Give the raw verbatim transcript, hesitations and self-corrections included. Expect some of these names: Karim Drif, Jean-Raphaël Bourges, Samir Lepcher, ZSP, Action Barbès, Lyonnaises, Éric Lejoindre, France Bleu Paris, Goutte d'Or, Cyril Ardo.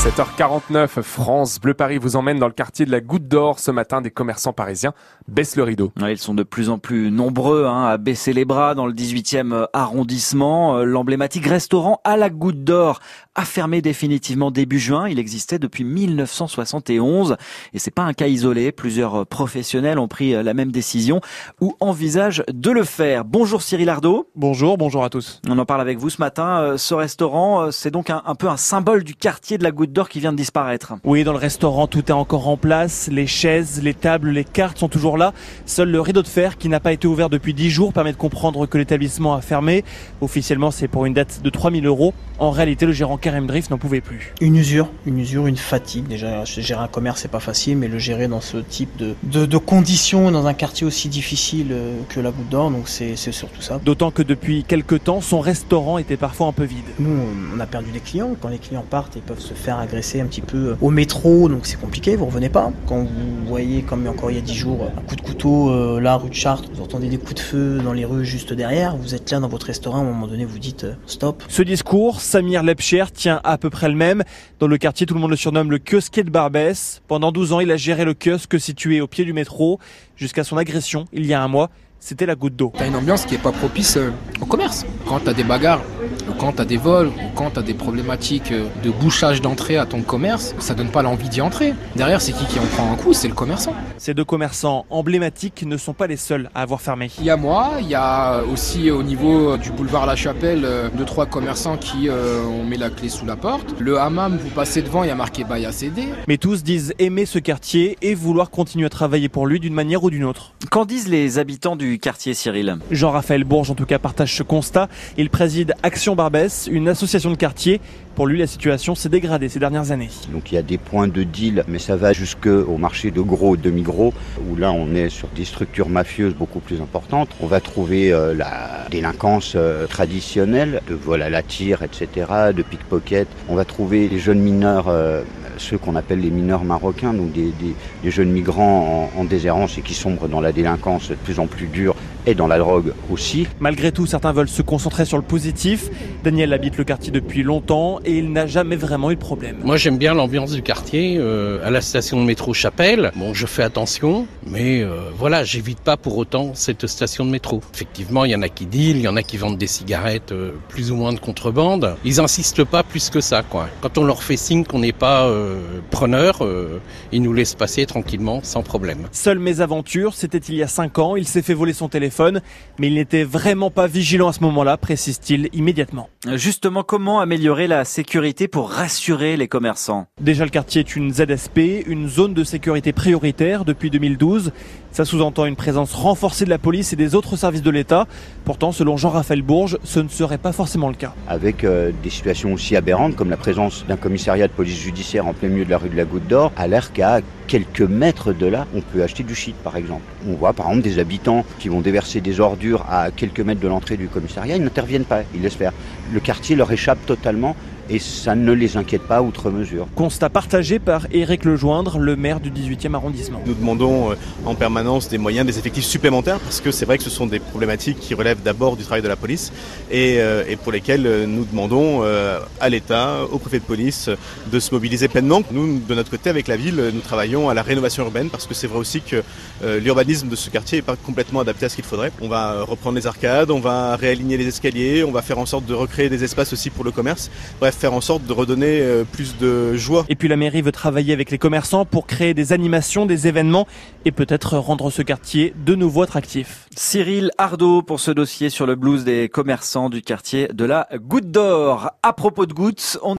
sept heures quarante-neuf, France Bleu Paris vous emmène dans le quartier de la Goutte d'Or. Ce matin, des commerçants parisiens baissent le rideau. Ouais, ils sont de plus en plus nombreux hein, à baisser les bras dans le dix-huitième arrondissement. L'emblématique restaurant à la Goutte d'Or a fermé définitivement début juin. Il existait depuis mille neuf cent soixante et onze et c'est pas un cas isolé. Plusieurs professionnels ont pris la même décision ou envisagent de le faire. Bonjour Cyril Ardo. Bonjour, bonjour à tous. On en parle avec vous ce matin. Ce restaurant, c'est donc un, un peu un symbole du quartier de la Goutte d'Or qui vient de disparaître. Oui, dans le restaurant, tout est encore en place. Les chaises, les tables, les cartes sont toujours là. Seul le rideau de fer, qui n'a pas été ouvert depuis dix jours, permet de comprendre que l'établissement a fermé. Officiellement, c'est pour une dette de trois mille euros. En réalité, le gérant Karim Drif n'en pouvait plus. Une usure, une usure, une fatigue. Déjà, gérer un commerce, c'est pas facile, mais le gérer dans ce type de, de, de conditions, dans un quartier aussi difficile que la Goutte d'Or, donc c'est surtout ça. D'autant que depuis quelques temps, son restaurant était parfois un peu vide. Nous, on a perdu des clients. Quand les clients partent, ils peuvent se faire agresser un petit peu au métro, donc c'est compliqué, vous revenez pas. Quand vous voyez, comme encore il y a dix jours, un coup de couteau, euh, là, rue de Chartres, vous entendez des coups de feu dans les rues juste derrière, vous êtes là dans votre restaurant, à un moment donné vous dites euh, stop. Ce discours, Samir Lepcher tient à peu près le même. Dans le quartier, tout le monde le surnomme le kiosquier de Barbès. Pendant douze ans, il a géré le kiosque situé au pied du métro, jusqu'à son agression, il y a un mois. C'était la Goutte d'Or. T'as une ambiance qui est pas propice euh, au commerce. Quand t'as des bagarres, ou quand t'as des vols, ou quand t'as des problématiques euh, de bouchage d'entrée à ton commerce, ça donne pas l'envie d'y entrer. Derrière, c'est qui qui en prend un coup? C'est le commerçant. Ces deux commerçants emblématiques ne sont pas les seuls à avoir fermé. Il y a moi, il y a aussi euh, au niveau euh, du boulevard La Chapelle, euh, deux trois commerçants qui euh, ont mis la clé sous la porte. Le hammam, vous passez devant, il y a marqué bail à céder. Mais tous disent aimer ce quartier et vouloir continuer à travailler pour lui d'une manière ou d'une autre. Qu'en disent les habitants du quartier, Cyril? Jean-Raphaël Bourges en tout cas partage ce constat. Il préside Action Barbès, une association de quartier. Pour lui, la situation s'est dégradée ces dernières années. Donc il y a des points de deal, mais ça va jusqu'au marché de gros, demi-gros, où là on est sur des structures mafieuses beaucoup plus importantes. On va trouver euh, la délinquance euh, traditionnelle, de vol à la tire, et cetera, de pickpocket. On va trouver les jeunes mineurs, euh, ceux qu'on appelle les mineurs marocains, donc des, des, des jeunes migrants en, en déshérence et qui sombrent dans la délinquance de plus en plus dure et dans la drogue aussi. Malgré tout, certains veulent se concentrer sur le positif. Daniel habite le quartier depuis longtemps et il n'a jamais vraiment eu de problème. Moi j'aime bien l'ambiance du quartier, euh, à la station de métro Chapelle. Bon, je fais attention, mais euh, voilà, j'évite pas pour autant cette station de métro. Effectivement, il y en a qui deal, il y en a qui vendent des cigarettes euh, plus ou moins de contrebande. Ils insistent pas plus que ça, quoi. Quand on leur fait signe qu'on n'est pas euh, preneur, euh, ils nous laissent passer tranquillement, sans problème. Seule mésaventure, c'était il y a cinq ans, il s'est fait voler son téléphone, mais il n'était vraiment pas vigilant à ce moment-là, précise-t-il immédiatement. Justement, comment améliorer la sécurité pour rassurer les commerçants? Déjà, le quartier est une Z S P, une zone de sécurité prioritaire depuis deux mille douze. Ça sous-entend une présence renforcée de la police et des autres services de l'État. Pourtant, selon Jean-Raphaël Bourges, ce ne serait pas forcément le cas. Avec euh, des situations aussi aberrantes comme la présence d'un commissariat de police judiciaire en plein milieu de la rue de la Goutte d'Or, à l'air qu'à quelques mètres de là, on peut acheter du shit par exemple. On voit par exemple des habitants qui vont déverser des ordures à quelques mètres de l'entrée du commissariat, ils n'interviennent pas, ils laissent faire. Le quartier leur échappe totalement. Et ça ne les inquiète pas outre mesure. Constat partagé par Éric Lejoindre, le maire du dix-huitième arrondissement. Nous demandons en permanence des moyens, des effectifs supplémentaires, parce que c'est vrai que ce sont des problématiques qui relèvent d'abord du travail de la police et, et pour lesquelles nous demandons à l'État, au préfet de police, de se mobiliser pleinement. Nous, de notre côté, avec la ville, nous travaillons à la rénovation urbaine, parce que c'est vrai aussi que l'urbanisme de ce quartier n'est pas complètement adapté à ce qu'il faudrait. On va reprendre les arcades, on va réaligner les escaliers, on va faire en sorte de recréer des espaces aussi pour le commerce. Bref, faire en sorte de redonner plus de joie. Et puis la mairie veut travailler avec les commerçants pour créer des animations, des événements et peut-être rendre ce quartier de nouveau attractif. Cyril Ardo pour ce dossier sur le blues des commerçants du quartier de la Goutte d'Or. À propos de gouttes, on